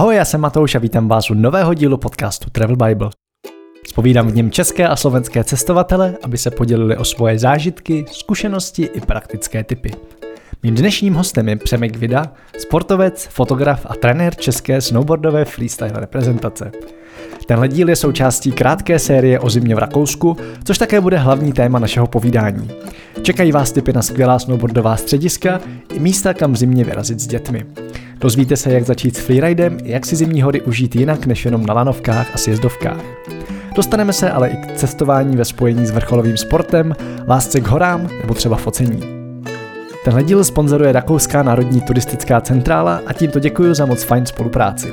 Ahoj, já jsem Matouš a vítám vás u nového dílu podcastu Travel Bible. Zpovídám v něm české a slovenské cestovatele, aby se podělili o svoje zážitky, zkušenosti i praktické tipy. Mým dnešním hostem je Přemek Vida, sportovec, fotograf a trenér české snowboardové freestyle reprezentace. Tenhle díl je součástí krátké série o zimě v Rakousku, což také bude hlavní téma našeho povídání. Čekají vás tipy na skvělá snowboardová střediska i místa, kam v zimě vyrazit s dětmi. Dozvíte se, jak začít s freeridem, jak si zimní hory užít jinak než jenom na lanovkách a sjezdovkách. Dostaneme se ale i k cestování ve spojení s vrcholovým sportem, lásce k horám nebo třeba focení. Tenhle díl sponzoruje Rakouská národní turistická centrála a tímto děkuji za moc fajn spolupráci.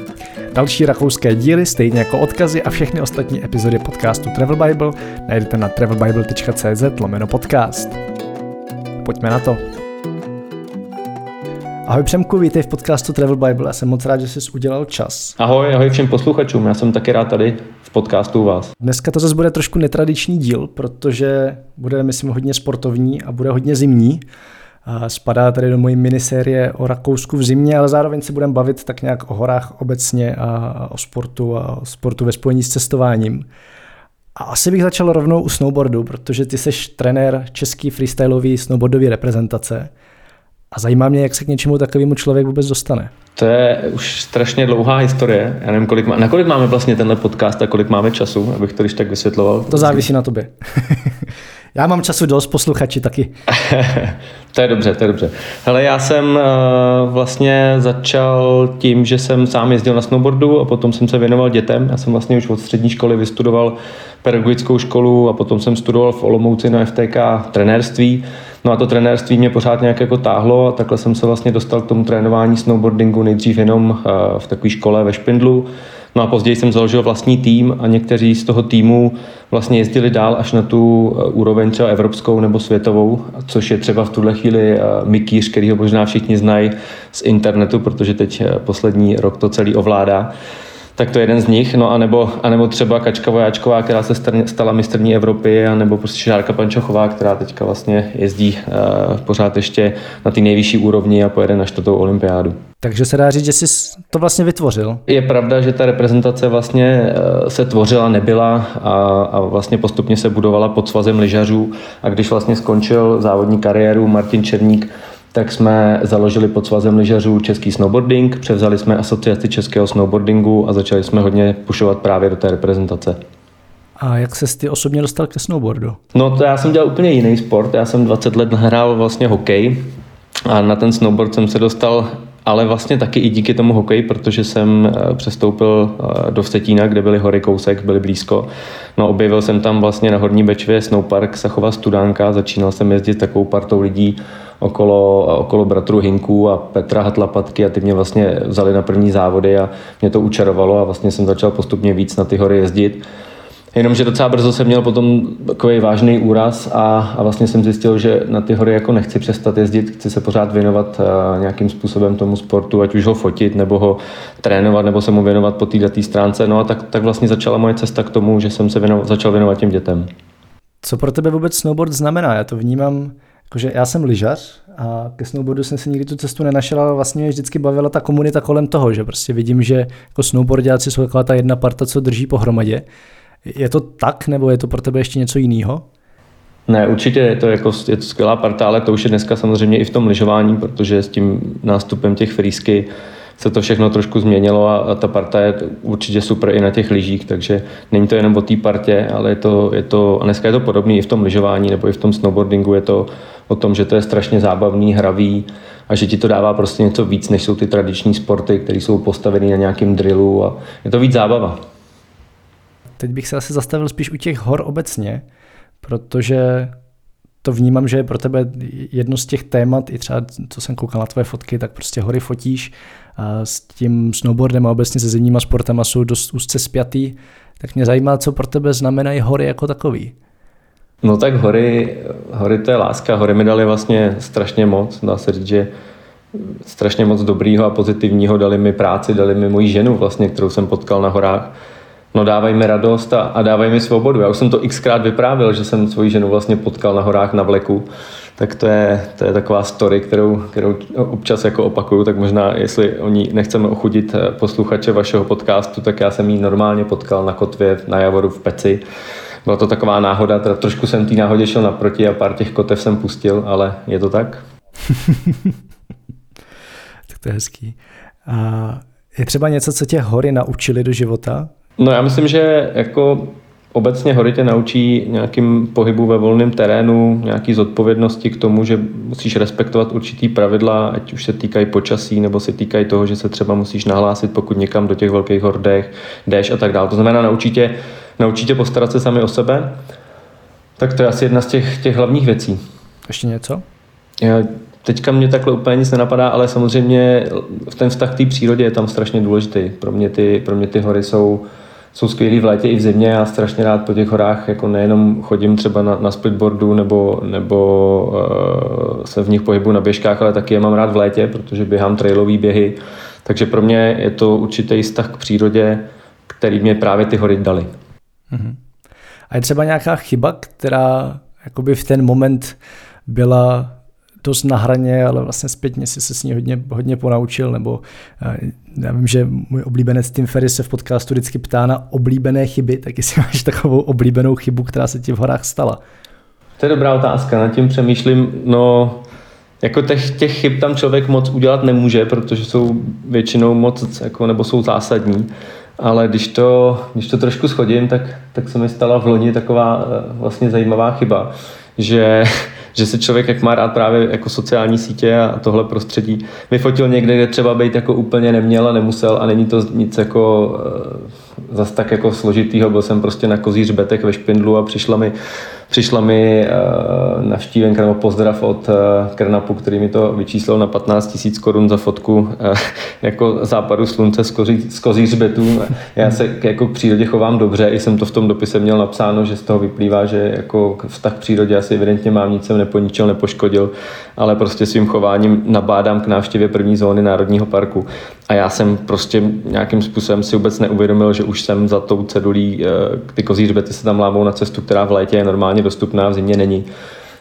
Další rakouské díly, stejně jako odkazy a všechny ostatní epizody podcastu Travel Bible najdete na travelbible.cz/podcast. Pojďme na to. Ahoj Přemku, vítej v podcastu Travel Bible, já jsem moc rád, že jsi udělal čas. Ahoj všem posluchačům, já jsem taky rád tady v podcastu u vás. Dneska to zase bude trošku netradiční díl, protože bude, myslím, hodně sportovní a bude hodně zimní. Spadá tady do mojí minisérie o Rakousku v zimě, ale zároveň se budeme bavit tak nějak o horách obecně a o sportu ve spojení s cestováním. A asi bych začal rovnou u snowboardu, protože ty seš trenér český freestyleový snowboardový reprezentace. A zajímá mě, jak se k něčemu takovému člověk vůbec dostane. To je už strašně dlouhá historie. Já nevím, nakolik máme vlastně tenhle podcast a kolik máme času, abych to když tak vysvětloval. To závisí na tobě. Já mám času dost, posluchači taky. To je dobře. Hele, já jsem vlastně začal tím, že jsem sám jezdil na snowboardu a potom jsem se věnoval dětem. Já jsem vlastně už od střední školy vystudoval pedagogickou školu a potom jsem studoval v Olomouci na FTK trenérství. No a to trenérství mě pořád nějak jako táhlo a takhle jsem se vlastně dostal k tomu trénování snowboardingu nejdřív jenom v takové škole ve Špindlu. No a později jsem založil vlastní tým a někteří z toho týmu vlastně jezdili dál až na tu úroveň třeba evropskou nebo světovou, což je třeba v tuhle chvíli Mikýř, kterýho možná všichni znají z internetu, protože teď poslední rok to celý ovládá. Tak to je jeden z nich, no a nebo třeba Kačka Vojáčková, která se stala mistrní Evropy, a nebo prostě Šárka Pančochová, která teďka vlastně jezdí pořád ještě na té nejvyšší úrovni a pojede na 4. olympiádu. Takže se dá říct, že jsi to vlastně vytvořil. Je pravda, že ta reprezentace vlastně se tvořila, nebyla a vlastně postupně se budovala pod svazem lyžařů a když vlastně skončil závodní kariéru Martin Černík, tak jsme založili pod svazem lyžařů Český snowboarding, převzali jsme asociaci českého snowboardingu a začali jsme hodně pušovat právě do té reprezentace. A jak ses ty osobně dostal ke snowboardu? No to já jsem dělal úplně jiný sport, já jsem 20 let hrál vlastně hokej a na ten snowboard jsem se dostal, ale vlastně taky i díky tomu hokeji, protože jsem přestoupil do Vsetína, kde byly hory kousek, byly blízko. No objevil jsem tam vlastně na Horní Bečvě snowpark Sachová studánka, začínal jsem jezdit takovou partou lidí okolo bratrů Hinků a Petra Hatlapatky a ty mě vlastně vzali na první závody a mě to učarovalo a vlastně jsem začal postupně víc na ty hory jezdit. Jenomže docela brzo jsem měl potom takový vážný úraz a vlastně jsem zjistil, že na ty hory jako nechci přestat jezdit, chci se pořád věnovat nějakým způsobem tomu sportu, ať už ho fotit, nebo ho trénovat, nebo se mu věnovat po té stránce. No a tak vlastně začala moje cesta k tomu, že jsem se začal věnovat těm dětem. Co pro tebe vůbec snowboard znamená? Já to vnímám, jakože já jsem lyžař a ke snowboardu jsem si nikdy tu cestu nenašel, ale vlastně mě vždycky bavila ta komunita kolem toho, že prostě vidím, že jako snowboardiáci jsou taková ta jedna parta, co drží pohromadě. Je to tak, nebo je to pro tebe ještě něco jiného? Ne, určitě je to skvělá parta, ale to už je dneska samozřejmě i v tom lyžování, protože s tím nástupem těch freesky se to všechno trošku změnilo a ta parta je určitě super i na těch lyžích, takže není to jenom o té partě, ale je to, a dneska je to podobný i v tom lyžování nebo i v tom snowboardingu, je to o tom, že to je strašně zábavný, hravý a že ti to dává prostě něco víc, než jsou ty tradiční sporty, které jsou postavené na nějakém drillu a je to víc zábava. Teď bych se asi zastavil spíš u těch hor obecně, protože to vnímám, že je pro tebe jedno z těch témat, i třeba co jsem koukal na tvoje fotky, tak prostě hory fotíš a s tím snowboardem a obecně se zimníma sportama jsou dost úzce spjatý, tak mě zajímá, co pro tebe znamenají hory jako takový. No tak hory to je láska, hory mi dali vlastně strašně moc, dá se říct, že strašně moc dobrýho a pozitivního, dali mi práci, dali mi moji ženu vlastně, kterou jsem potkal na horách. No dávají mi radost a dávají mi svobodu. Já už jsem to xkrát vyprávěl, že jsem svoji ženu vlastně potkal na horách na vleku. tak to je taková story, kterou občas jako opakuju, tak možná, jestli o ní nechceme ochudit posluchače vašeho podcastu, tak já jsem ji normálně potkal na kotvě, na Javoru, v Peci. Byla to taková náhoda, teda trošku jsem té náhodě šel naproti a pár těch kotev jsem pustil, ale je to tak? Tak to je hezký. A je třeba něco, co tě hory naučily do života? No já myslím, že jako obecně hory tě naučí nějakým pohybu ve volném terénu, nějaký zodpovědnosti k tomu, že musíš respektovat určitý pravidla, ať už se týkají počasí, nebo se týkají toho, že se třeba musíš nahlásit, pokud někam do těch velkých hor jdeš a tak dále. To znamená naučí tě postarat se sami o sebe. Tak to je asi jedna z těch hlavních věcí. Ještě něco? Teďka mě takhle úplně nic nenapadá, ale samozřejmě ten vztah k té přírodě je tam strašně důležitý. Pro mě ty hory jsou skvělý v létě i v zimě. Já strašně rád po těch horách jako nejenom chodím třeba na splitboardu nebo se v nich pohybuju na běžkách, ale taky je mám rád v létě, protože běhám trailové běhy. Takže pro mě je to určitý vztah k přírodě, který mě právě ty hory daly. A je třeba nějaká chyba, která jakoby v ten moment byla dost na hraně, ale vlastně zpětně si se s ní hodně ponaučil, nebo já vím, že můj oblíbenec Tim Ferriss se v podcastu vždycky ptá na oblíbené chyby, tak jestli máš takovou oblíbenou chybu, která se ti v horách stala. To je dobrá otázka, nad tím přemýšlím, no jako těch chyb tam člověk moc udělat nemůže, protože jsou většinou moc, jako, nebo jsou zásadní, ale když to trošku shodím, tak se mi stala v loni taková vlastně zajímavá chyba, že se člověk, jak má rád právě jako sociální sítě a tohle prostředí, vyfotil někde, kde třeba být jako úplně neměl a nemusel, a není to nic jako zas tak jako složitýho. Byl jsem prostě na kozí hřbetech ve Špindlu a přišla mi navštívenka nebo pozdrav od Krnapu, který mi to vyčíslil na 15 000 korun za fotku jako západu slunce z kozí hřbetů. Já se jako k přírodě chovám dobře, i jsem to v tom dopise měl napsáno, že z toho vyplývá, že jako vztah k přírodě asi evidentně mám, nic jsem neponičil, nepoškodil, ale prostě svým chováním nabádám k návštěvě první zóny Národního parku. A já jsem prostě nějakým způsobem si vůbec neuvědomil, že už jsem za tou cedulí, ty kozí hřbety se tam lámou na cestu, která v létě je normálně dostupná, v zimě není.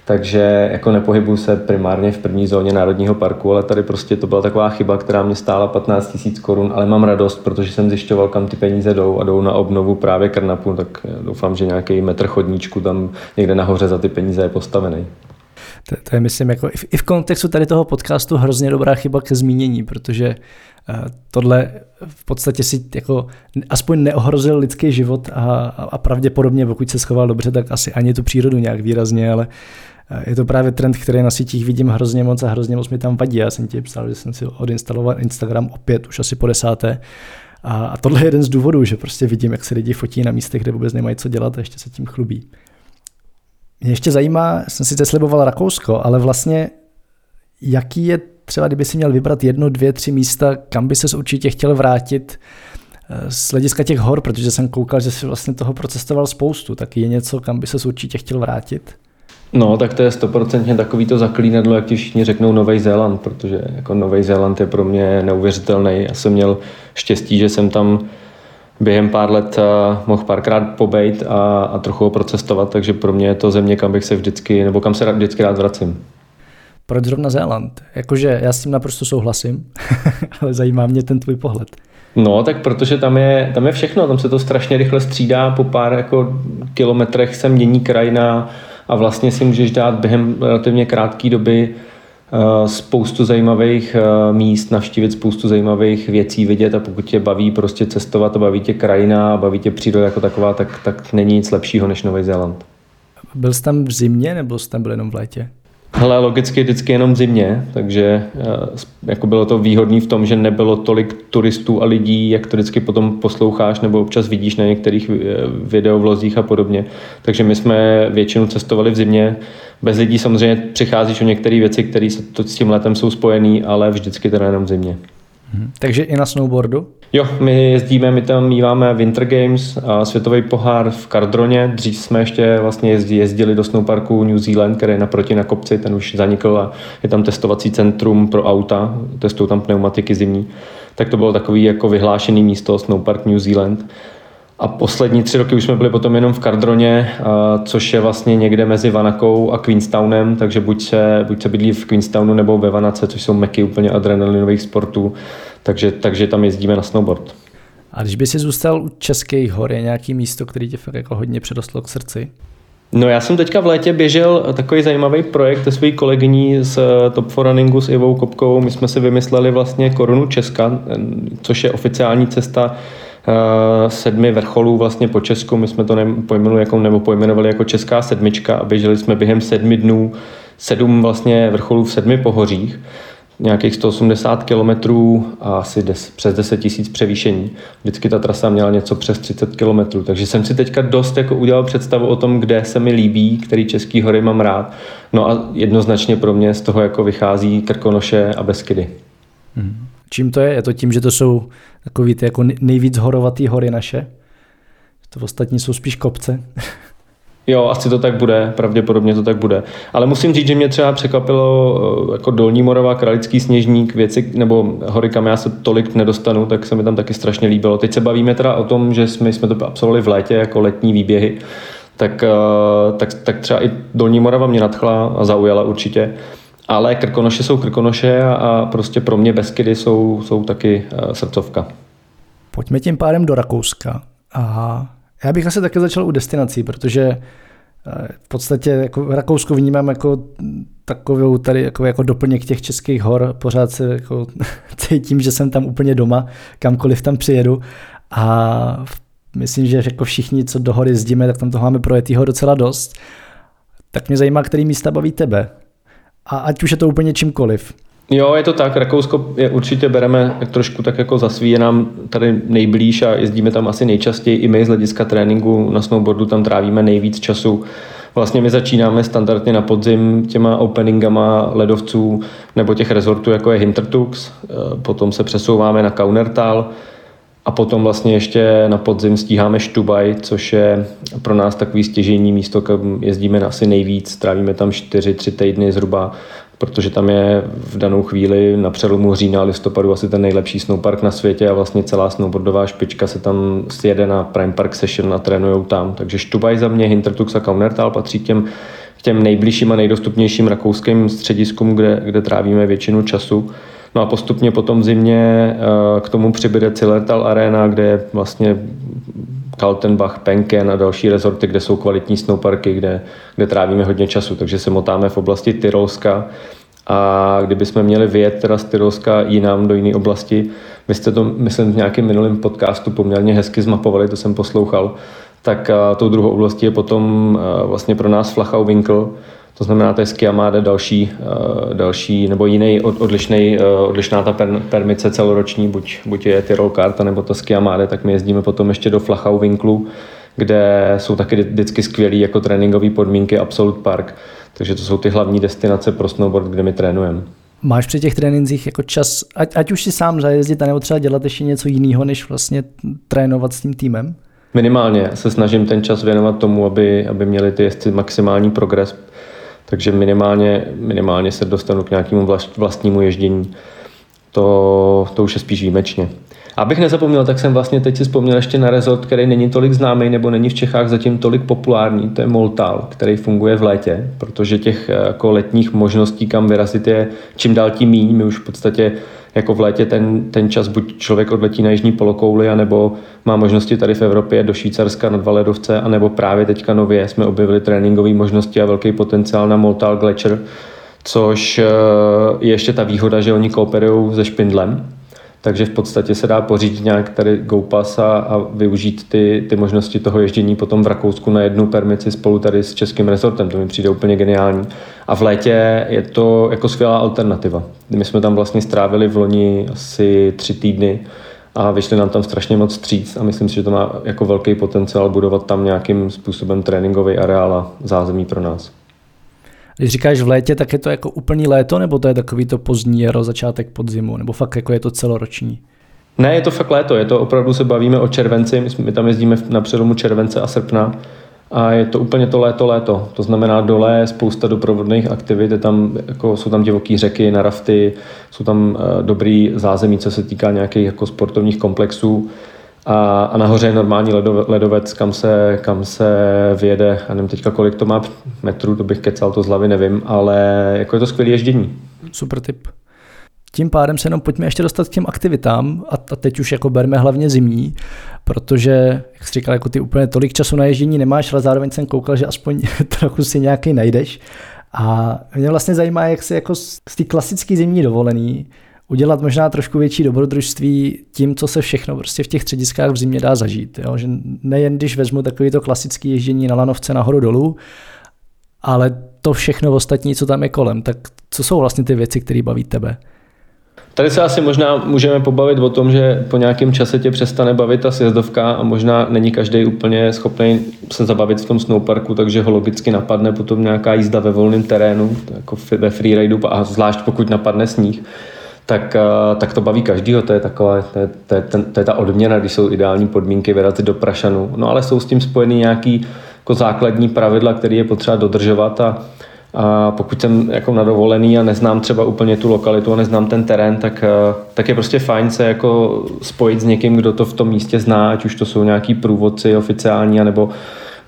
Takže jako nepohybuju se primárně v první zóně Národního parku, ale tady prostě to byla taková chyba, která mě stála 15 000 korun, ale mám radost, protože jsem zjišťoval, kam ty peníze jdou, a jdou na obnovu právě Krnapu, tak doufám, že nějaký metr chodníčku tam někde nahoře za ty peníze je postavený. To je, myslím, jako i v kontextu tady toho podcastu hrozně dobrá chyba ke zmínění, protože tohle v podstatě si jako aspoň neohrozil lidský život a pravděpodobně, pokud se schoval dobře, tak asi ani tu přírodu nějak výrazně, ale je to právě trend, který na sítích vidím hrozně moc a hrozně moc mi tam vadí. Já jsem ti psal, že jsem si odinstaloval Instagram opět, už asi po 10. A tohle je jeden z důvodů, že prostě vidím, jak se lidi fotí na místech, kde vůbec nemají co dělat a ještě se tím chlubí. Mě ještě zajímá, jsem sice sliboval Rakousko, ale vlastně jaký je třeba, kdyby si měl vybrat 1, 2, 3 místa, kam by ses určitě chtěl vrátit z hlediska těch hor, protože jsem koukal, že jsi vlastně toho procestoval spoustu, tak je něco, kam by ses určitě chtěl vrátit? No, tak to je 100% takový to zaklínadlo, jak ti všichni řeknou Nový Zéland, protože jako Nový Zéland je pro mě neuvěřitelný. Já jsem měl štěstí, že jsem tam během pár let mohl párkrát pobejt a trochu ho procestovat, takže pro mě je to země, kam se vždycky rád vracím. Proč zrovna Zéland? Jakože já s tím naprosto souhlasím, ale zajímá mě ten tvůj pohled. No, tak protože tam je všechno, tam se to strašně rychle střídá, po pár jako kilometrech se mění krajina a vlastně si můžeš dát během relativně krátké doby spoustu zajímavých míst, navštívit spoustu zajímavých věcí, vidět, a pokud tě baví prostě cestovat a baví tě krajina a baví tě příroda jako taková, tak není nic lepšího než Nový Zéland. Byl jsi tam v zimě, nebo jsi tam byl jenom v létě? Hele, logicky vždycky jenom v zimě, takže jako bylo to výhodný v tom, že nebylo tolik turistů a lidí, jak to vždycky potom posloucháš nebo občas vidíš na některých videovlozích a podobně. Takže my jsme většinu cestovali v zimě. Bez lidí samozřejmě přicházíš o některé věci, které s tím letem jsou spojené, ale vždycky teda jenom v zimě. Takže i na snowboardu? Jo, my jezdíme, my tam míváme Winter Games a světový pohár v Cardroně. Dřív jsme ještě vlastně jezdili do snowparku New Zealand, který je naproti na kopci, ten už zanikl a je tam testovací centrum pro auta, testují tam pneumatiky zimní. Tak to bylo takový jako vyhlášený místo, snowpark New Zealand. A poslední 3 roky už jsme byli potom jenom v Cardroně, což je vlastně někde mezi Vanakou a Queenstownem, takže buď se bydlí v Queenstownu nebo ve Vanace, což jsou meky úplně adrenalinových sportů, takže tam jezdíme na snowboard. A když by si zůstal u českých hor, je nějaký místo, který tě fakt jako hodně přirostlo k srdci? No já jsem teďka v létě běžel takový zajímavý projekt se svojí kolegyní z Top 4 Runningu s Ivou Kopkovou. My jsme si vymysleli vlastně korunu Česka, což je oficiální cesta 7 vrcholů vlastně po Česku. My jsme to pojmenovali jako Česká sedmička a běželi jsme během 7 dnů 7 vlastně vrcholů v 7 pohořích. Nějakých 180 kilometrů a asi přes 10 000 převýšení. Vždycky ta trasa měla něco přes 30 kilometrů, takže jsem si teďka dost jako udělal představu o tom, kde se mi líbí, který český hory mám rád. No a jednoznačně pro mě z toho jako vychází Krkonoše a Beskydy. Hmm. Čím to je? Je to tím, že to jsou takový ty jako nejvíc horovatý hory naše? To ostatní jsou spíš kopce? Jo, asi to tak bude, pravděpodobně to tak bude. Ale musím říct, že mě třeba překvapilo jako Dolní Morava, Kralický Sněžník, věci nebo hory, kam já se tolik nedostanu, tak se mi tam taky strašně líbilo. Teď se bavíme teda o tom, že jsme to absolvovali v létě jako letní výběhy, tak třeba i Dolní Morava mě nadchla a zaujala určitě. Ale Krkonoše jsou Krkonoše a prostě pro mě Beskydy jsou taky srdcovka. Pojďme tím pádem do Rakouska. Aha. Já bych asi také začal u destinací, protože v podstatě jako Rakousko vnímám jako takovou tady jako doplněk těch českých hor. Pořád se jako cítím, že jsem tam úplně doma, kamkoliv tam přijedu. A myslím, že jako všichni, co do hory jezdíme, tak tam toho máme projetýho docela dost. Tak mě zajímá, který místa baví tebe. A ať už je to úplně čímkoliv. Jo, je to tak. Rakousko je určitě bereme trošku tak jako za svý, je nám tady nejblíž a jezdíme tam asi nejčastěji. I my z hlediska tréninku na snowboardu tam trávíme nejvíc času. Vlastně my začínáme standardně na podzim těma openingama ledovců nebo těch rezortů, jako je Hintertux. Potom se přesouváme na Kaunertal. A potom vlastně ještě na podzim stíháme Štubaj, což je pro nás takový stěžejní místo, kam jezdíme asi nejvíc. Trávíme tam 4-3 týdny zhruba, protože tam je v danou chvíli na přelomu října a listopadu asi ten nejlepší snowpark na světě a vlastně celá snowboardová špička se tam sjede na Prime Park Session a trénujou tam. Takže Štubaj za mě, Hintertux a Kaunertal patří k těm nejbližším a nejdostupnějším rakouským střediskům, kde trávíme většinu času. No a postupně potom v zimě k tomu přibude Zillertal Arena, kde je vlastně Kaltenbach, Penken a další rezorty, kde jsou kvalitní snowparky, kde trávíme hodně času, takže se motáme v oblasti Tyrolska. A kdybychom měli vyjet teda z Tyrolska jinam do jiné oblasti, vy jste to, myslím, v nějakém minulém podcastu poměrně hezky zmapovali, to jsem poslouchal, tak tou druhou oblastí je potom vlastně pro nás Flachauwinkl. To znamená, to je Ski Amade, další nebo jiný odlišná ta permice celoroční, buď je Tyrol karta nebo to Ski Amade, tak my jezdíme potom ještě do Flachauwinklu, kde jsou taky vždycky skvělý jako tréninkové podmínky Absolut Park. Takže to jsou ty hlavní destinace pro snowboard, kde my trénujeme. Máš při těch trénincích jako čas, ať už si sám zajezdit, anebo třeba dělat ještě něco jiného, než vlastně trénovat s tím týmem? Minimálně se snažím ten čas věnovat tomu, aby měli ty jezdci maximální progres. Takže minimálně se dostanu k nějakému vlastnímu ježdění. To už je spíš výjimečně. Abych nezapomněl, tak jsem vlastně teď si vzpomněl ještě na rezort, který není tolik známý nebo není v Čechách zatím tolik populární. To je Moltal, který funguje v létě, protože těch jako letních možností, kam vyrazit, je čím dál tím míň. My už v podstatě jako v létě ten čas buď člověk odletí na jižní polokouli, anebo má možnosti tady v Evropě do Švýcarska na 2 ledovce, anebo právě teďka nově jsme objevili tréninkové možnosti a velký potenciál na Moltal Gletscher, což je ještě ta výhoda, že oni kooperují se Špindlem. Takže v podstatě se dá pořídit nějak tady GoPass a využít ty možnosti toho ježdění potom v Rakousku na jednu permici spolu tady s českým resortem. To mi přijde úplně geniální. A v létě je to jako skvělá alternativa. My jsme tam vlastně strávili v loni asi 3 týdny a vyšli nám tam strašně moc vstříc a myslím si, že to má jako velký potenciál budovat tam nějakým způsobem tréninkový areál a zázemí pro nás. Když říkáš v létě, tak je to jako úplný léto, nebo to je takový to pozdní jaro, začátek podzimu, nebo fakt jako je to celoroční? Ne, je to fakt léto, je to opravdu, se bavíme o červenci, my tam jezdíme na přelomu července a srpna a je to úplně to léto, to znamená dole je spousta doprovodných aktivit, jsou tam divoký řeky na rafty, jsou tam dobrý zázemí, co se týká nějakých jako sportovních komplexů. A nahoře je normální ledovec, kam se vyjede, a nevím teďka, kolik to má metrů, to bych kecal, to z hlavy nevím, ale jako je to skvělý ježdění. Super tip. Tím pádem se jenom pojďme ještě dostat k těm aktivitám a teď už jako berme hlavně zimní, protože, jak jsi říkal, jako ty úplně tolik času na ježdění nemáš, ale zároveň jsem koukal, že aspoň trochu si nějaký najdeš. A mě vlastně zajímá, jak si jako z té klasické zimní dovolený udělat možná trošku větší dobrodružství tím, co se všechno prostě v těch střediskách v zimě dá zažít. Jo? Že nejen když vezmu takovýto klasický ježdění na lanovce nahoru dolů, ale to všechno ostatní, co tam je kolem. Tak co jsou vlastně ty věci, které baví tebe? Tady se asi možná můžeme pobavit o tom, že po nějakém čase tě přestane bavit ta sjezdovka a možná není každý úplně schopný se zabavit v tom snowparku, takže ho logicky napadne potom nějaká jízda ve volném terénu, jako ve freeridu, a zvlášť pokud napadne sníh. Tak to baví každýho, to je ta odměna, když jsou ideální podmínky vyrazit do prašanu. No ale jsou s tím spojeny nějaké jako základní pravidla, které je potřeba dodržovat, a pokud jsem jako na dovolený a neznám třeba úplně tu lokalitu a neznám ten terén, tak je prostě fajn se jako spojit s někým, kdo to v tom místě zná, ať už to jsou nějaký průvodci oficiální,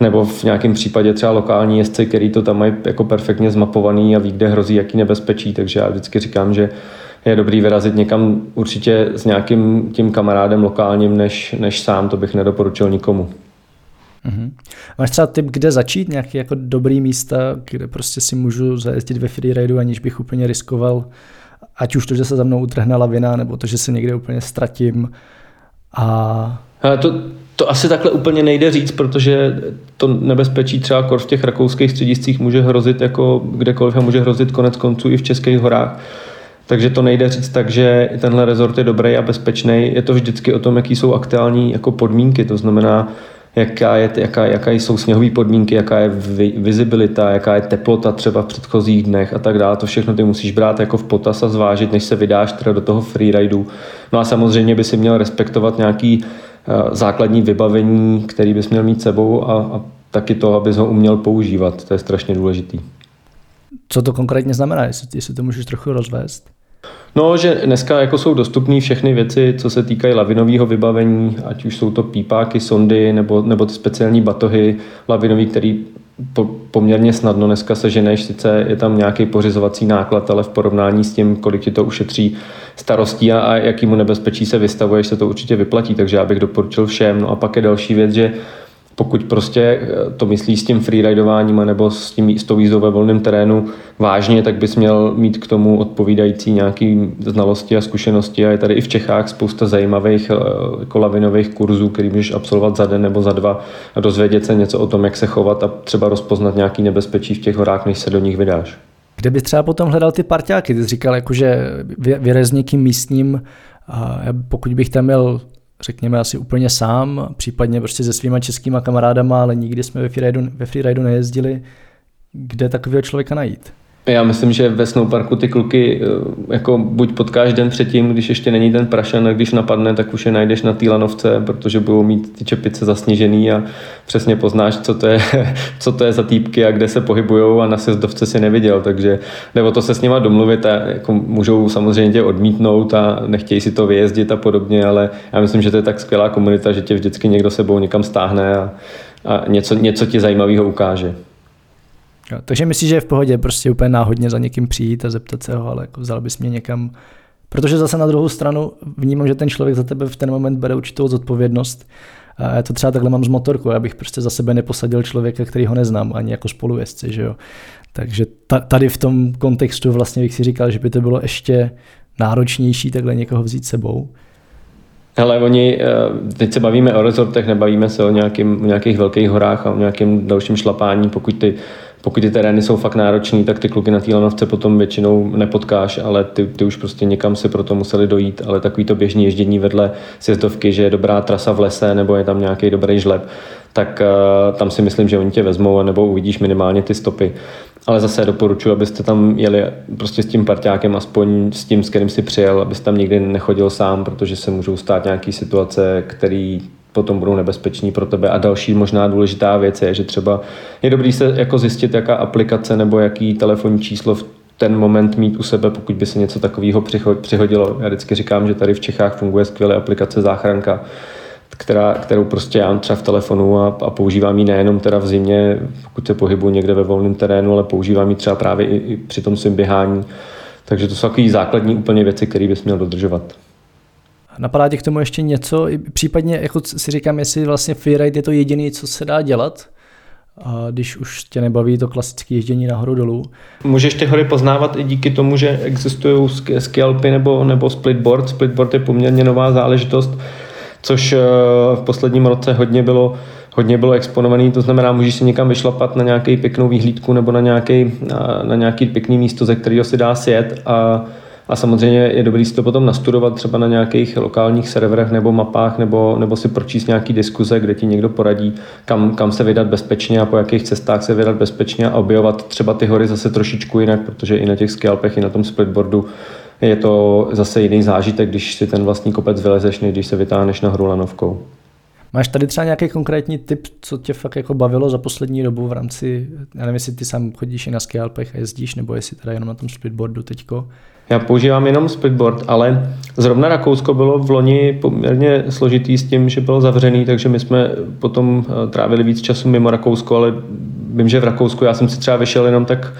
nebo v nějakém případě třeba lokální jezdci, který to tam mají jako perfektně zmapovaný a ví, kde hrozí jaký nebezpečí, takže já vždycky říkám, že je dobrý vyrazit někam určitě s nějakým tím kamarádem lokálním než sám, to bych nedoporučil nikomu. Mm-hmm. Máš třeba tip, kde začít, nějaké jako dobrý místa, kde prostě si můžu zajezdit ve freeridu, aniž bych úplně riskoval, ať už to, že se za mnou utrhne lavina, nebo to, že se někde úplně ztratím. To asi takhle úplně nejde říct, protože to nebezpečí třeba kor v těch rakouských střediscích může hrozit jako kdekoliv a může hrozit konec konců i v Českých horách. Takže to nejde říct tak, že tenhle rezort je dobrý a bezpečný. Je to vždycky o tom, jaký jsou aktuální jako podmínky, to znamená, jaké jsou sněhové podmínky, jaká je vizibilita, jaká je teplota třeba v předchozích dnech a tak dále. To všechno ty musíš brát jako v potaz a zvážit, než se vydáš teda do toho freeridu. No a samozřejmě by si měl respektovat nějaký základní vybavení, který bys měl mít sebou, a taky to, abys ho uměl používat. To je strašně důležitý. Co to konkrétně znamená, jestli to můžeš trochu rozvést? No, že dneska jako jsou dostupné všechny věci, co se týkají lavinového vybavení, ať už jsou to pípáky, sondy nebo ty speciální batohy lavinový, který poměrně snadno dneska seženeš, sice je tam nějaký pořizovací náklad, ale v porovnání s tím, kolik ti to ušetří starostí a jakému nebezpečí se vystavuješ, se to určitě vyplatí, takže já bych doporučil všem. No a pak je další věc, že pokud prostě to myslíš s tím freeridováním nebo s tou jízdou ve volném terénu vážně, tak bys měl mít k tomu odpovídající nějaký znalosti a zkušenosti, a je tady i v Čechách spousta zajímavých jako lavinových kurzů, který můžeš absolvovat za den nebo za dva a dozvědět se něco o tom, jak se chovat a třeba rozpoznat nějaký nebezpečí v těch horách, než se do nich vydáš. Kde bys třeba potom hledal ty parťáky? Ty jsi říkal, jakože vyraz někým místním, a pokud bych tam měl, řekněme, asi úplně sám, případně prostě se svýma českýma kamarádama, ale nikdy jsme ve freeridu nejezdili. Kde takového člověka najít? Já myslím, že ve snowparku ty kluky jako buď potkáš den předtím, když ještě není ten prašan, a když napadne, tak už je najdeš na té lanovce, protože budou mít ty čepice zasněžený a přesně poznáš, co to je za týpky a kde se pohybujou, a na sjezdovce si neviděl, takže nebo to se s nima domluvit, a jako můžou samozřejmě tě odmítnout a nechtějí si to vyjezdit a podobně, ale já myslím, že to je tak skvělá komunita, že tě vždycky někdo sebou někam stáhne a něco ti zajímavého ukáže. Jo, takže myslím, že je v pohodě prostě úplně náhodně za někým přijít a zeptat se ho, ale jako vzal bys mě někam. Protože zase na druhou stranu vnímám, že ten člověk za tebe v ten moment bere určitou zodpovědnost. A já to třeba takhle mám z motorku, já bych prostě za sebe neposadil člověka, který ho neznám, ani jako spolujezdce, že jo. Takže tady v tom kontextu vlastně bych si říkal, že by to bylo ještě náročnější takhle někoho vzít sebou. Hele, teď se bavíme o rezortech, nebavíme se o nějakých velkých horách a o nějakém dalším šlapání. Pokud ty terény jsou fakt náročný, tak ty kluky na té lanovce potom většinou nepotkáš, ale ty už prostě někam si proto museli dojít, ale takový to běžný ježdění vedle sjezdovky, že je dobrá trasa v lese nebo je tam nějaký dobrý žleb, tak tam si myslím, že oni tě vezmou, nebo uvidíš minimálně ty stopy. Ale zase doporučuji, abyste tam jeli prostě s tím parťákem, aspoň s tím, s kterým si přijel, abyste tam nikdy nechodil sám, protože se můžou stát nějaký situace, které potom budou nebezpeční pro tebe. A další možná důležitá věc je, že třeba je dobrý se jako zjistit, jaká aplikace nebo jaký telefonní číslo v ten moment mít u sebe, pokud by se něco takového přihodilo. Já vždycky říkám, že tady v Čechách funguje skvělá aplikace Záchranka, kterou prostě já třeba v telefonu a používám ji nejenom teda v zimě, pokud se pohybuji někde ve volném terénu, ale používám ji třeba právě i při tom svým běhání. Takže to jsou takové základní úplně věci, které bys měl dodržovat. Napadá tě k tomu ještě něco? Případně jako si říkám, jestli vlastně freeride je to jediné, co se dá dělat, když už tě nebaví to klasické ježdění nahoru dolů. Můžeš ty hory poznávat i díky tomu, že existují skialpy nebo splitboard. Splitboard je poměrně nová záležitost, což v posledním roce hodně bylo exponovaný, to znamená, můžeš si někam vyšlapat na nějaký pěknou výhlídku nebo na nějaký pěkný místo, ze kterého si dá sjet a samozřejmě je dobrý si to potom nastudovat třeba na nějakých lokálních serverech nebo mapách nebo si pročíst nějaký diskuze, kde ti někdo poradí, kam se vydat bezpečně a po jakých cestách se vydat bezpečně a objevovat třeba ty hory zase trošičku jinak, protože i na těch skialpech, i na tom splitboardu je to zase jiný zážitek, když si ten vlastní kopec vylezeš, než když se vytáhneš nahoru lanovkou. Máš tady třeba nějaký konkrétní tip, co tě fakt jako bavilo za poslední dobu v rámci, já nevím, jestli ty sám chodíš i na skialpech a jezdíš, nebo jestli teda jenom na tom splitboardu teďko? Já používám jenom splitboard, ale zrovna Rakousko bylo v loni poměrně složitý s tím, že bylo zavřený, takže my jsme potom trávili víc času mimo Rakousko, ale vím, že v Rakousku já jsem si třeba vyšel jenom tak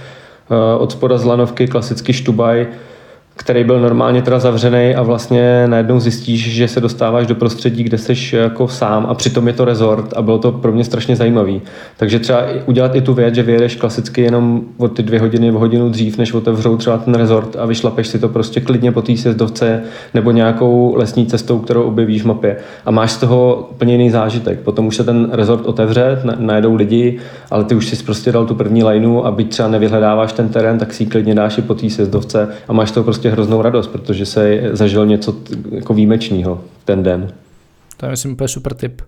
od spoda z lanovky klasicky Štubaj, který byl normálně teda zavřený a vlastně najednou zjistíš, že se dostáváš do prostředí, kde seš jako sám a přitom je to resort a bylo to pro mě strašně zajímavý. Takže třeba udělat i tu věc, že vyjedeš klasicky jenom o ty 2 hodiny, o hodinu dřív, než otevřou třeba ten resort a vyšlapeš si to prostě klidně po té sjezdovce nebo nějakou lesní cestou, kterou objevíš v mapě a máš z toho úplně jiný zážitek. Potom už se ten resort otevře, najedou lidi, ale ty už si prostě dal tu první lajnu a byť třeba nevyhledáváš ten terén, tak si klidně dáš i po té sjezdovce a máš to prostě hroznou radost, protože se zažil něco jako výjimečného ten den. To je, myslím, úplně super tip.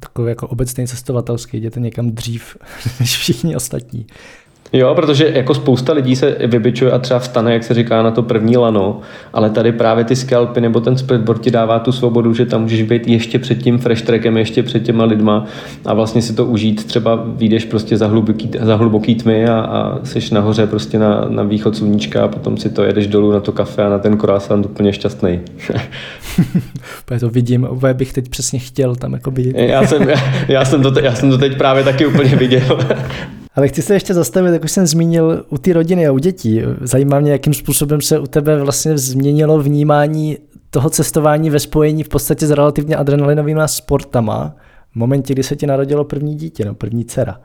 Takový jako obecný cestovatelský, jděte někam dřív než všichni ostatní. Jo, protože jako spousta lidí se vybičuje a třeba vstane, jak se říká, na to první lano, ale tady právě ty skalpy nebo ten splitboard ti dává tu svobodu, že tam můžeš být ještě před tím fresh trackem, ještě před těma lidma a vlastně si to užít. Třeba vyjdeš prostě za hluboký tmy a jsi nahoře prostě na východ sluníčka a potom si to jedeš dolů na to kafe a na ten croissant úplně šťastnej. To vidím, úplně bych teď přesně chtěl tam jako být. já jsem to teď právě taky úplně viděl. Ale chci se ještě zastavit, jak už jsem zmínil, u té rodiny a u dětí. Zajímá mě, jakým způsobem se u tebe vlastně změnilo vnímání toho cestování ve spojení v podstatě s relativně adrenalinovými sportama v momentě, kdy se ti narodilo první dítě, první dcera.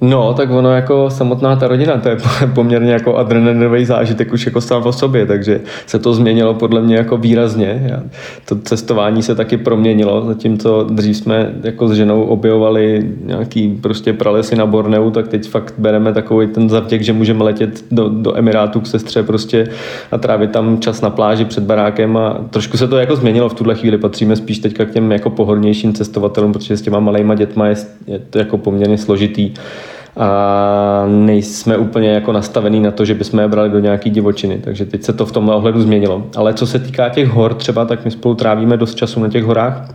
No, tak ono jako samotná ta rodina, to je poměrně jako adrenalinový zážitek už jako sám o sobě, takže se to změnilo podle mě jako výrazně. To cestování se taky proměnilo, zatímco dřív jsme jako s ženou objevovali nějaký prostě pralesy na Borneu, tak teď fakt bereme takový ten zavděk, že můžeme letět do Emirátů k sestře prostě a trávit tam čas na pláži před barákem a trošku se to jako změnilo v tuhle chvíli, patříme spíš teďka k těm jako pohodlnějším cestovatelům, protože s těma malejma dětma je to jako poměrně složitý. A nejsme úplně jako nastavený na to, že bychom je brali do nějaký divočiny, takže teď se to v tomhle ohledu změnilo. Ale co se týká těch hor třeba, tak my spolu trávíme dost času na těch horách.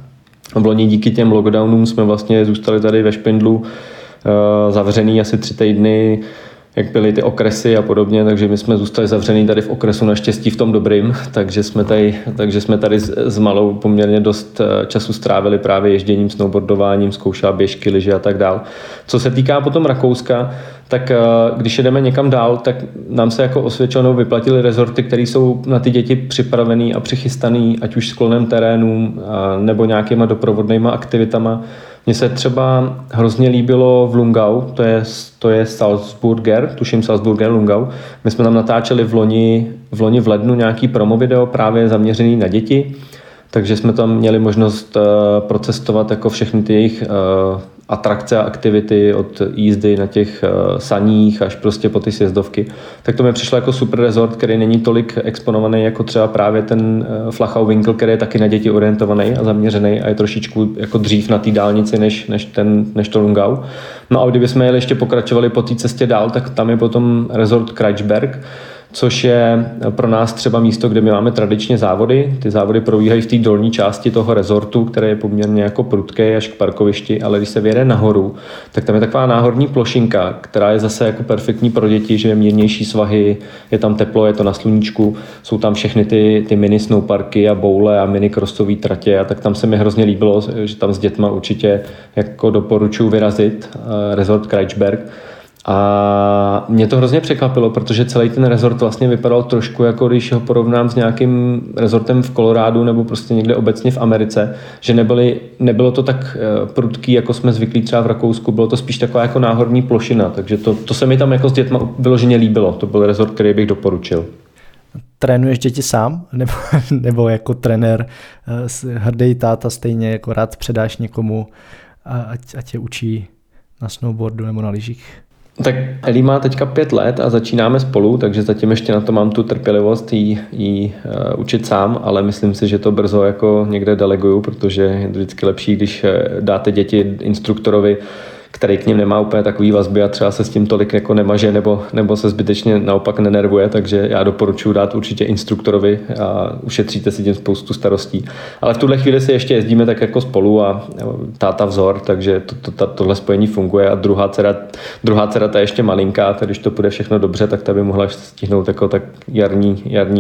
V loni díky těm lockdownům jsme vlastně zůstali tady ve Špindlu zavřený asi 3 týdny, jak byly ty okresy a podobně, takže my jsme zůstali zavřený tady v okresu, naštěstí v tom dobrým, takže jsme tady s malou poměrně dost času strávili právě ježděním, snowboardováním, zkoušela běžky, lyže a tak dál. Co se týká potom Rakouska, tak když jedeme někam dál, tak nám se jako osvědčenou vyplatily rezorty, které jsou na ty děti připravený a přichystaný, ať už sklonem terénům nebo nějakýma doprovodnýma aktivitama. Mně se třeba hrozně líbilo v Lungau, to je Salzburger, tuším Salzburger Lungau. My jsme tam natáčeli v loni v lednu nějaký promo video právě zaměřený na děti, takže jsme tam měli možnost procestovat jako všechny ty jejich atrakce a aktivity od jízdy na těch saních až prostě po ty sjezdovky. Tak to mi přišlo jako super resort, který není tolik exponovaný jako třeba právě ten Flachauwinkl, který je taky na děti orientovaný a zaměřený a je trošičku jako dřív na té dálnici než to Lungau. No a kdybychom jeli ještě pokračovali po té cestě dál, tak tam je potom resort Kreuzberg, což je pro nás třeba místo, kde my máme tradičně závody. Ty závody probíhají v té dolní části toho rezortu, které je poměrně jako prudké až k parkovišti, ale když se vyjede nahoru, tak tam je taková náhorní plošinka, která je zase jako perfektní pro děti, že je mírnější svahy, je tam teplo, je to na sluníčku, jsou tam všechny ty mini snowparky a boule a mini crossové tratě, a tak tam se mi hrozně líbilo, že tam s dětma určitě jako doporučuji vyrazit rezort Kreuzberg. A mě to hrozně překvapilo, protože celý ten rezort vlastně vypadal trošku jako když ho porovnám s nějakým rezortem v Kolorádu nebo prostě někde obecně v Americe, že nebylo to tak prudký, jako jsme zvyklí třeba v Rakousku, bylo to spíš taková jako náhorní plošina, takže to se mi tam jako s dětma vyloženě líbilo, to byl rezort, který bych doporučil. Trénuješ děti sám? Nebo jako trenér hrdý táta stejně jako rád předáš někomu, ať je učí na snowboardu nebo na lyžích? Tak Eli má teďka 5 let a začínáme spolu, takže zatím ještě na to mám tu trpělivost jí učit sám, ale myslím si, že to brzo jako někde deleguju, protože je vždycky lepší, když dáte děti instruktorovi, který k nim nemá úplně takový vazby a třeba se s tím tolik jako nemaže nebo se zbytečně naopak nenervuje, takže já doporučuji dát určitě instruktorovi a ušetříte si tím spoustu starostí. Ale v tuhle chvíli se ještě jezdíme tak jako spolu a táta vzor, takže tohle spojení funguje a druhá dcera ta je ještě malinká, takže když to půjde všechno dobře, tak ta by mohla stihnout jako tak jarní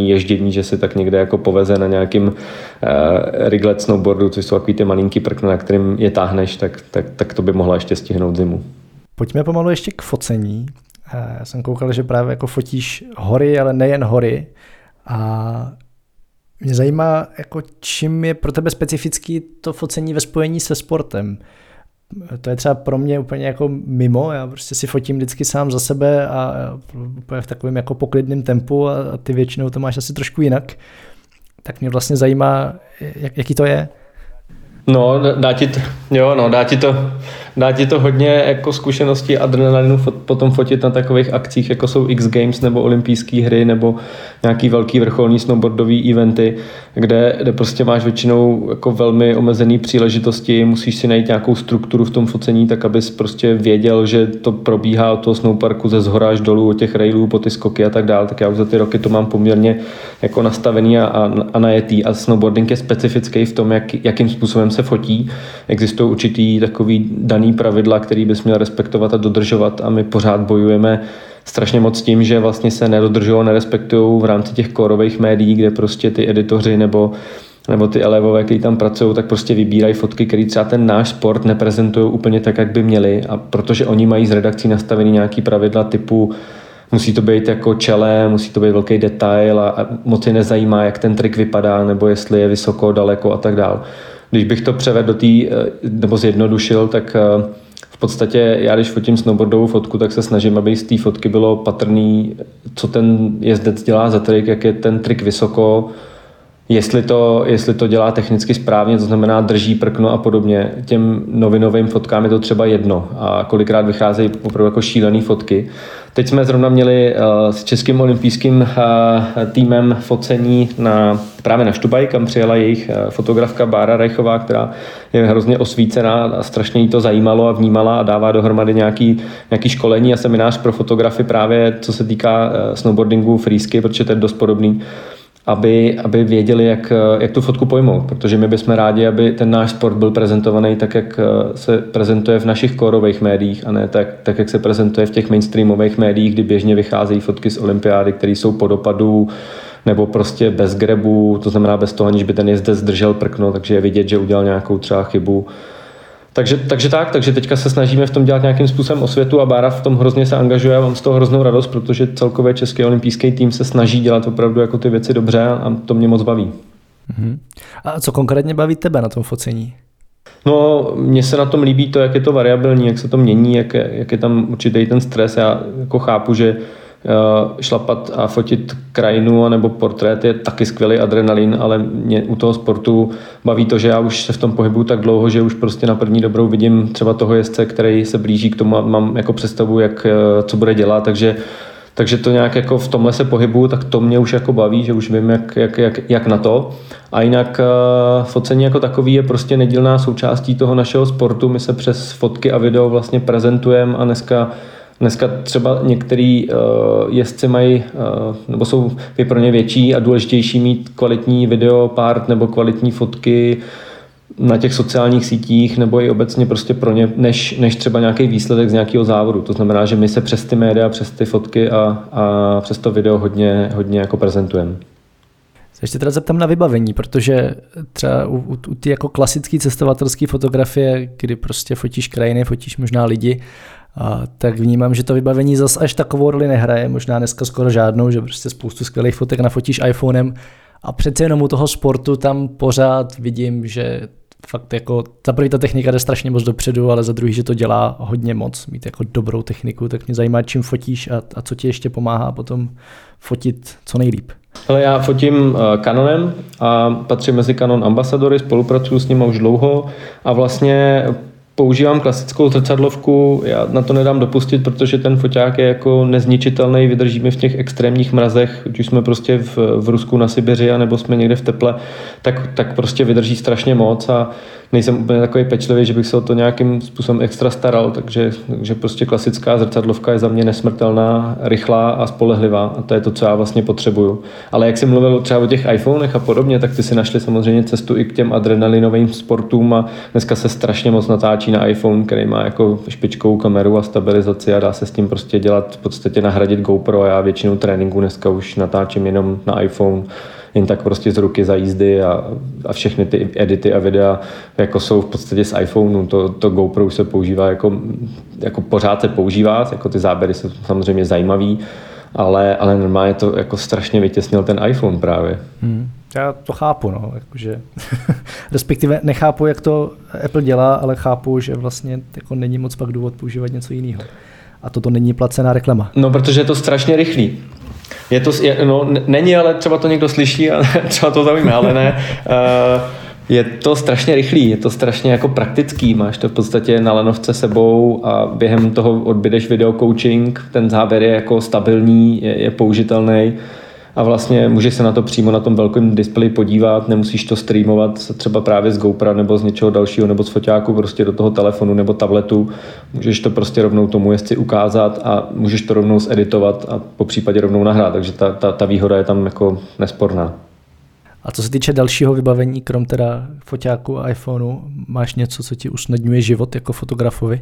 ježdění, že si tak někde jako poveze na nějakým riglet snowboardu, což jsou takový ty malinký prkna, na kterým je táhneš, tak to by mohla ještě stihnout zimu. Pojďme pomalu ještě k focení. Já jsem koukal, že právě jako fotíš hory, ale nejen hory. A mě zajímá, jako čím je pro tebe specifický to focení ve spojení se sportem. To je třeba pro mě úplně jako mimo, já prostě si fotím vždycky sám za sebe a úplně v takovém jako poklidném tempu a ty většinou to máš asi trošku jinak. Tak mě vlastně zajímá, jaký to je. No, dá ti to hodně jako zkušeností adrenalinu potom fotit na takových akcích, jako jsou X Games nebo olympijské hry nebo nějaký velký vrcholní snowboardový eventy, kde prostě máš většinou jako velmi omezený příležitosti, musíš si najít nějakou strukturu v tom focení, tak abys prostě věděl, že to probíhá od toho snowparku ze zhora až dolů, od těch railů po ty skoky a tak dál, tak já už za ty roky to mám poměrně jako nastavený a najetý a snowboarding je specifický v tom, jakým způsobem se fotí. Existují určitý takový daný pravidla, který bys měl respektovat a dodržovat a my pořád bojujeme strašně moc tím, že vlastně se nedodržují, nerespektují v rámci těch kórových médií, kde prostě ty editoři nebo ty elevové, kteří tam pracují, tak prostě vybírají fotky, které třeba ten náš sport neprezentují úplně tak, jak by měli, a protože oni mají z redakcí nastavený nějaký pravidla typu musí to být jako čele, musí to být velký detail a moc je nezajímá, jak ten trik vypadá, nebo jestli je vysoko, daleko a tak dál. Když bych to převedl nebo zjednodušil, tak v podstatě já, když fotím snowboardovou fotku, tak se snažím, aby z té fotky bylo patrný, co ten jezdec dělá za trik, jak je ten trik vysoko, jestli to dělá technicky správně, to znamená drží prkno a podobně. Těm novinovým fotkám je to třeba jedno a kolikrát vycházejí opravdu jako šílené fotky. Teď jsme zrovna měli s českým olympijským týmem focení právě na Štubaj, kam přijela jejich fotografka Bára Reichová, která je hrozně osvícená a strašně jí to zajímalo a vnímala a dává dohromady nějaký školení a seminář pro fotografy právě co se týká snowboardingu, freesky, protože to je dost podobný. Aby věděli, jak tu fotku pojmout, protože my bychom rádi, aby ten náš sport byl prezentovaný tak, jak se prezentuje v našich kórových médiích a ne tak, jak se prezentuje v těch mainstreamových médiích, kdy běžně vycházejí fotky z olympiády, které jsou po dopadu nebo prostě bez grebu, to znamená bez toho, aniž by ten jezdec zdržel prkno, takže je vidět, že udělal nějakou třeba chybu. Takže teďka se snažíme v tom dělat nějakým způsobem osvětu a Bára v tom hrozně se angažuje a mám z toho hroznou radost, protože celkově český olympijský tým se snaží dělat opravdu jako ty věci dobře a to mě moc baví. A co konkrétně baví tebe na tom focení? No, mně se na tom líbí to, jak je to variabilní, jak se to mění, jak je tam určitý ten stres. Já jako chápu, že šlapat a fotit krajinu nebo portrét je taky skvělý adrenalin, ale mě u toho sportu baví to, že já už se v tom pohybuju tak dlouho, že už prostě na první dobrou vidím třeba toho jezdce, který se blíží k tomu a mám jako představu, co bude dělat, takže to nějak jako v tomhle se pohybuju, tak to mě už jako baví, že už vím, jak na to. A jinak focení jako takový je prostě nedílná součástí toho našeho sportu. My se přes fotky a video vlastně prezentujeme a dneska Dneska třeba některý jezdci mají, nebo jsou pro ně větší a důležitější mít kvalitní videopart nebo kvalitní fotky na těch sociálních sítích nebo i obecně prostě pro ně, než třeba nějaký výsledek z nějakého závodu. To znamená, že my se přes ty média, přes ty fotky a přes to video hodně jako prezentujeme. Se ještě teda zeptám na vybavení, protože třeba u ty jako klasické cestovatelské fotografie, kdy prostě fotíš krajiny, fotíš možná lidi, a tak vnímám, že to vybavení zas až takovou roli nehraje, možná dneska skoro žádnou, že prostě spoustu skvělých fotek nafotíš iPhonem a přece jenom u toho sportu tam pořád vidím, že fakt jako za prvý ta technika jde strašně moc dopředu, ale za druhý, že to dělá hodně moc, mít jako dobrou techniku, tak mě zajímá, čím fotíš a co ti ještě pomáhá potom fotit co nejlíp. Hele, já fotím Canonem a patřím mezi Canon ambasadory, spolupracuju s nima už dlouho a vlastně používám klasickou zrcadlovku, já na to nedám dopustit, protože ten foťák je jako nezničitelný, vydržíme v těch extrémních mrazech, když jsme prostě v Rusku na Sibiři, nebo jsme někde v teple, tak prostě vydrží strašně moc a nejsem úplně takový pečlivý, že bych se o to nějakým způsobem extra staral, takže prostě klasická zrcadlovka je za mě nesmrtelná, rychlá a spolehlivá a to je to, co já vlastně potřebuju. Ale jak jsi mluvil třeba o těch iPhonech a podobně, tak ty si našli samozřejmě cestu i k těm adrenalinovým sportům a dneska se strašně moc natáčí na iPhone, který má jako špičkovou kameru a stabilizaci a dá se s tím prostě dělat, v podstatě nahradit GoPro. Já většinu tréninku dneska už natáčím jenom na iPhone, jen tak prostě z ruky za jízdy a všechny ty edity a videa jako jsou v podstatě z iPhoneu. To GoPro už se používá jako pořád se používá, jako ty záběry jsou samozřejmě zajímavý, ale normálně to jako strašně vytěsnil ten iPhone právě. Já to chápu, no, jakože respektive nechápu, jak to Apple dělá, ale chápu, že vlastně jako není moc pak důvod používat něco jiného. A toto není placená reklama. No, protože je to strašně rychlý. Není, ale třeba to někdo slyší a třeba to zaujme, ale ne. Je to strašně rychlý, je to strašně jako praktický, máš to v podstatě na lanovce sebou a během toho odbydeš video coaching, ten záběr je jako stabilní, je použitelný. A vlastně můžeš se na to přímo na tom velkém displeji podívat, nemusíš to streamovat třeba právě z GoPro nebo z něčeho dalšího nebo z foťáku prostě do toho telefonu nebo tabletu. Můžeš to prostě rovnou tomu jezdci ukázat a můžeš to rovnou zeditovat a popřípadě rovnou nahrát, takže ta výhoda je tam jako nesporná. A co se týče dalšího vybavení, krom teda foťáku a iPhoneu, máš něco, co ti usnadňuje život jako fotografovi?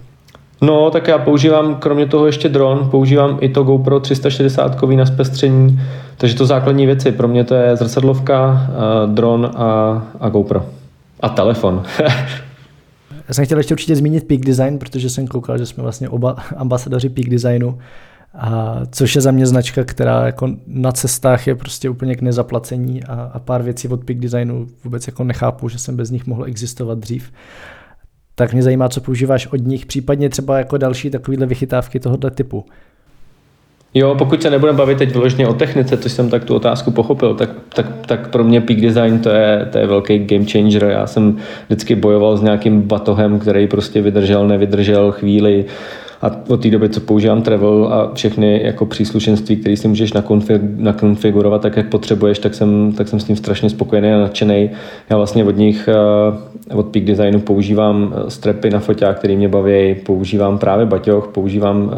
No, tak já používám kromě toho ještě dron, používám i to GoPro 360kový na zpestření, takže to základní věci, pro mě to je zrcadlovka, dron a GoPro. A telefon. Já jsem chtěl ještě určitě zmínit Peak Design, protože jsem koukal, že jsme vlastně oba ambasadoři Peak Designu, což je za mě značka, která jako na cestách je prostě úplně k nezaplacení a pár věcí od Peak Designu vůbec jako nechápu, že jsem bez nich mohl existovat dřív. Tak mě zajímá, co používáš od nich, případně třeba jako další takovýhle vychytávky tohoto typu. Jo, pokud se nebudeme bavit teď vyloženě o technice, což jsem tak tu otázku pochopil, tak pro mě Peak Design to je velký game changer. Já jsem vždycky bojoval s nějakým batohem, který prostě nevydržel chvíli. A od té doby, co používám Travel a všechny jako příslušenství, které si můžeš nakonfigurovat tak, jak potřebuješ, tak jsem s tím strašně spokojený a nadšený. Já vlastně od nich, od Peak Designu používám strepy na foťák, které mě baví, používám právě baťoch, používám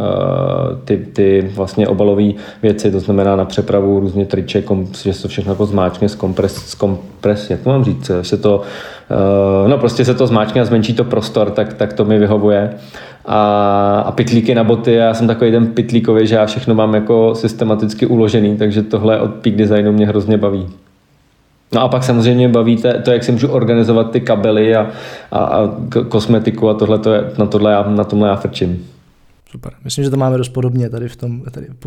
ty vlastně obalové věci, to znamená na přepravu různě triček, že se to všechno jako zmáčkne, jak to mám říct, prostě se to zmáčkne a zmenší to prostor, tak to mi vyhovuje. A pytlíky na boty, já jsem takový ten pytlíkový, že já všechno mám jako systematicky uložený, takže tohle od Peak Designu mě hrozně baví. No a pak samozřejmě baví to, jak si můžu organizovat ty kabely a kosmetiku a na tomhle já frčím. Super. Myslím, že to máme dost podobně tady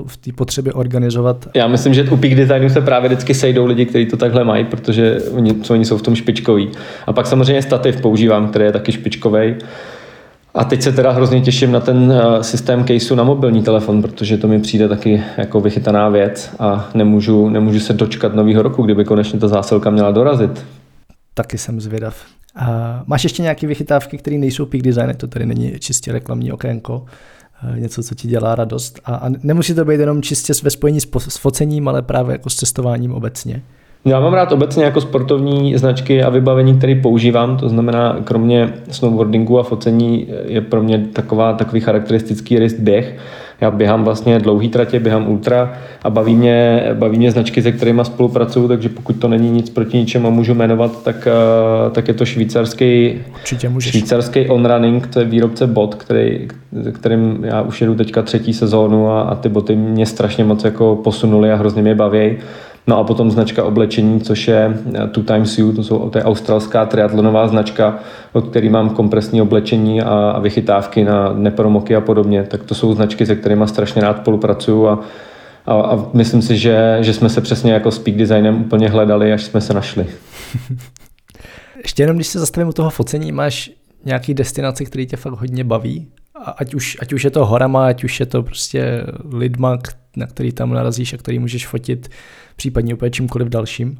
v té potřebě organizovat. Já myslím, že u Peak Designu se právě vždycky sejdou lidi, kteří to takhle mají, protože oni jsou v tom špičkoví. A pak samozřejmě stativ používám, který je taky špičkový. A teď se teda hrozně těším na ten systém caseu na mobilní telefon, protože to mi přijde taky jako vychytaná věc a nemůžu se dočkat nového roku, kdyby konečně ta zásilka měla dorazit. Taky jsem zvědav. A máš ještě nějaké vychytávky, které nejsou Peak Design, to tady není čistě reklamní okénko, něco, co ti dělá radost a nemusí to být jenom čistě ve spojení s focením, ale právě jako s cestováním obecně? Já mám rád obecně jako sportovní značky a vybavení, které používám, to znamená kromě snowboardingu a focení je pro mě takový charakteristický rys běh. Já běhám vlastně dlouhý tratě, běhám ultra a baví mě značky, se kterými spolupracuju, takže pokud to není nic proti ničemu a můžu jmenovat, tak je to švýcarský On Running, to je výrobce bot, kterým já už jedu teďka 3. sezónu a ty boty mě strašně moc jako posunuly a hrozně mě baví. No a potom značka oblečení, což je Two Times You, to je australská triatlonová značka, od které mám kompresní oblečení a vychytávky na nepromoky a podobně. Tak to jsou značky, se kterými strašně rád spolupracuju a myslím si, že jsme se přesně jako s Peak Designem úplně hledali, až jsme se našli. Ještě jenom, když se zastavím u toho focení, máš nějaký destinace, které tě fakt hodně baví? Ať už je to horama, ať už je to prostě lidma, na který tam narazíš a který můžeš fotit, případně úplně čímkoliv dalším?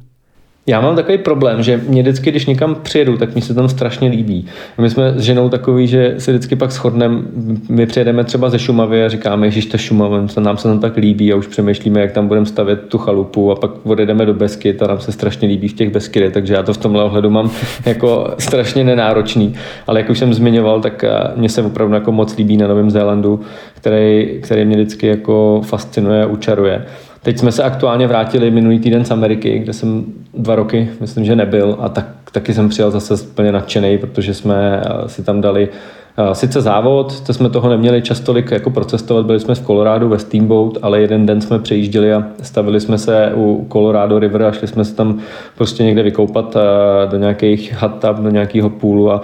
Já mám takový problém, že mě vždycky, když někam přijedu, tak mi se tam strašně líbí. My jsme s ženou takový, že si vždycky pak shodneme, my přijedeme třeba ze Šumavy a říkáme, ježiš, ta Šumava, nám se tam tak líbí a už přemýšlíme, jak tam budeme stavět tu chalupu a pak odjedeme do Beskyd a nám se strašně líbí v těch Beskydech, takže já to v tomhle ohledu mám jako strašně nenáročný. Ale jak už jsem zmiňoval, tak mě se opravdu jako moc líbí na Novém Zélandu, který mě vždycky jako fascinuje a učaruje. Teď jsme se aktuálně vrátili minulý týden z Ameriky, kde jsem 2 roky, myslím, že nebyl a taky jsem přijel zase úplně nadšenej, protože jsme si tam dali sice závod, to jsme toho neměli čas tolik jako procestovat, byli jsme v Kolorádu ve Steamboat, ale jeden den jsme přejížděli a stavili jsme se u Colorado River a šli jsme se tam prostě někde vykoupat do nějakých hut up, do nějakého půlu a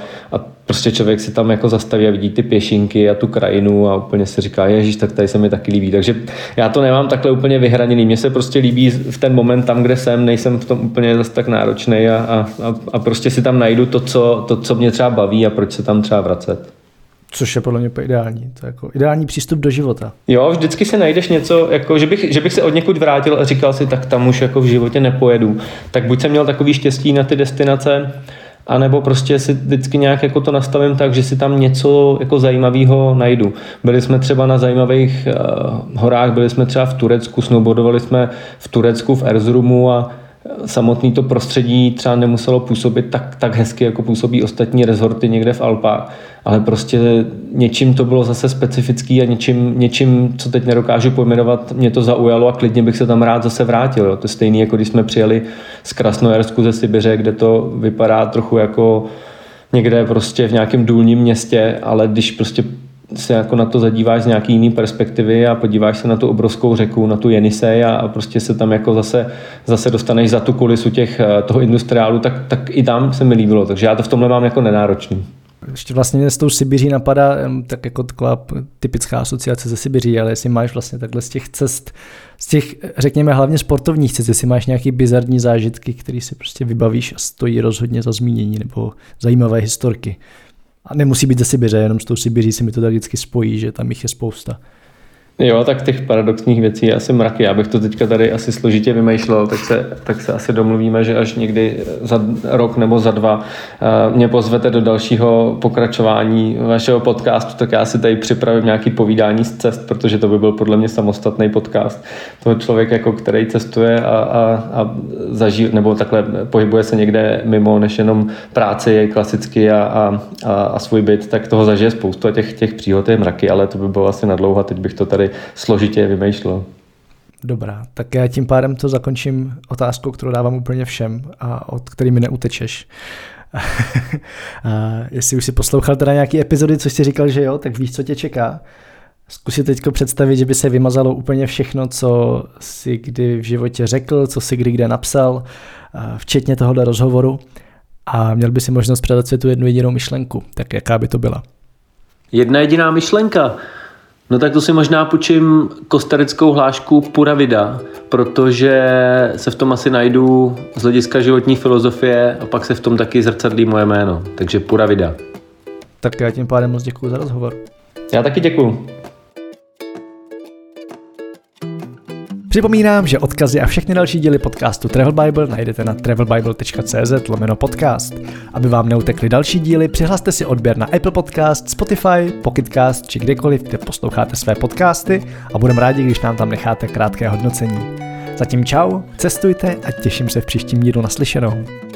prostě člověk si tam jako zastaví a vidí ty pěšinky a tu krajinu a úplně si říká, ježiš, tak tady se mi taky líbí. Takže já to nemám takhle úplně vyhraněný. Mně se prostě líbí v ten moment tam, kde jsem, nejsem v tom úplně zase tak náročnej a prostě si tam najdu to, co mě třeba baví a proč se tam třeba vracet. Což je podle mě ideální. To je jako ideální přístup do života. Jo, vždycky si najdeš něco, jako, že bych se od někud vrátil a říkal si, tak tam už jako v životě nepojedu. Tak buď jsem měl takový štěstí na ty destinace, a nebo prostě si vždycky nějak jako to nastavím tak, že si tam něco jako zajímavého najdu. Byli jsme třeba na zajímavých horách, byli jsme třeba v Turecku, snowboardovali jsme v Turecku, v Erzurumu a samotný to prostředí třeba nemuselo působit tak hezky, jako působí ostatní rezorty někde v Alpách. Ale prostě něčím to bylo zase specifický a něčím, co teď nedokážu pojmenovat, mě to zaujalo a klidně bych se tam rád zase vrátil. Jo. To je stejný, jako když jsme přijeli z Krasnojarsku ze Sibiře, kde to vypadá trochu jako někde prostě v nějakém důlním městě, ale když prostě se jako na to zadíváš z nějaký jiný perspektivy a podíváš se na tu obrovskou řeku, na tu Jenisej a prostě se tam jako zase dostaneš za tu kulisu toho industriálu, tak i tam se mi líbilo. Takže já to v tomhle mám jako nenáročný. Ještě vlastně s tou Sibiří napadá tak jako taková typická asociace ze Sibiří, ale jestli máš vlastně takhle z těch cest, z těch, řekněme, hlavně sportovních cest, jestli máš nějaké bizarní zážitky, které si prostě vybavíš a stojí rozhodně za zmínění, nebo zajímavé historky. A nemusí být ze Sibiře, jenom s tou Sibiří si mi to tak vždycky spojí, že tam jich je spousta. Jo, tak těch paradoxních věcí je asi mraky. Já bych to teďka tady asi složitě vymýšlel, tak se asi domluvíme, že až někdy za rok nebo za 2 mě pozvete do dalšího pokračování vašeho podcastu, tak já si tady připravím nějaké povídání z cest, protože to by byl podle mě samostatný podcast. To je člověk, jako, který cestuje a zažívá, nebo takhle pohybuje se někde mimo, než jenom práci klasicky a svůj byt, tak toho zažije spoustu a těch příhod je mraky, ale to by bylo asi nadlouho, teď bych to tady složitě vymýšlel. Dobrá, tak já tím pádem to zakončím otázkou, kterou dávám úplně všem a od který mi neutečeš. A jestli už si poslouchal teda nějaký epizody, co jsi říkal, že jo, tak víš, co tě čeká. Zkus si teďko představit, že by se vymazalo úplně všechno, co jsi kdy v životě řekl, co jsi kdy kde napsal, včetně tohohle rozhovoru a měl by si možnost předat světu jednu jedinou myšlenku. Tak jaká by to byla? Jedna jediná myšlenka? No tak to si možná půjčím kostarickou hlášku Pura Vida, protože se v tom asi najdu z hlediska životní filozofie a pak se v tom taky zrcadlí moje jméno. Takže Pura Vida. Tak já tím pádem moc děkuju za rozhovor. Já taky děkuju. Připomínám, že odkazy a všechny další díly podcastu Travel Bible najdete na travelbible.cz/podcast. Aby vám neutekly další díly, přihlaste si odběr na Apple Podcast, Spotify, Pocketcast či kdekoliv, kde posloucháte své podcasty a budeme rádi, když nám tam necháte krátké hodnocení. Zatím čau, cestujte a těším se v příštím dílu naslyšenou.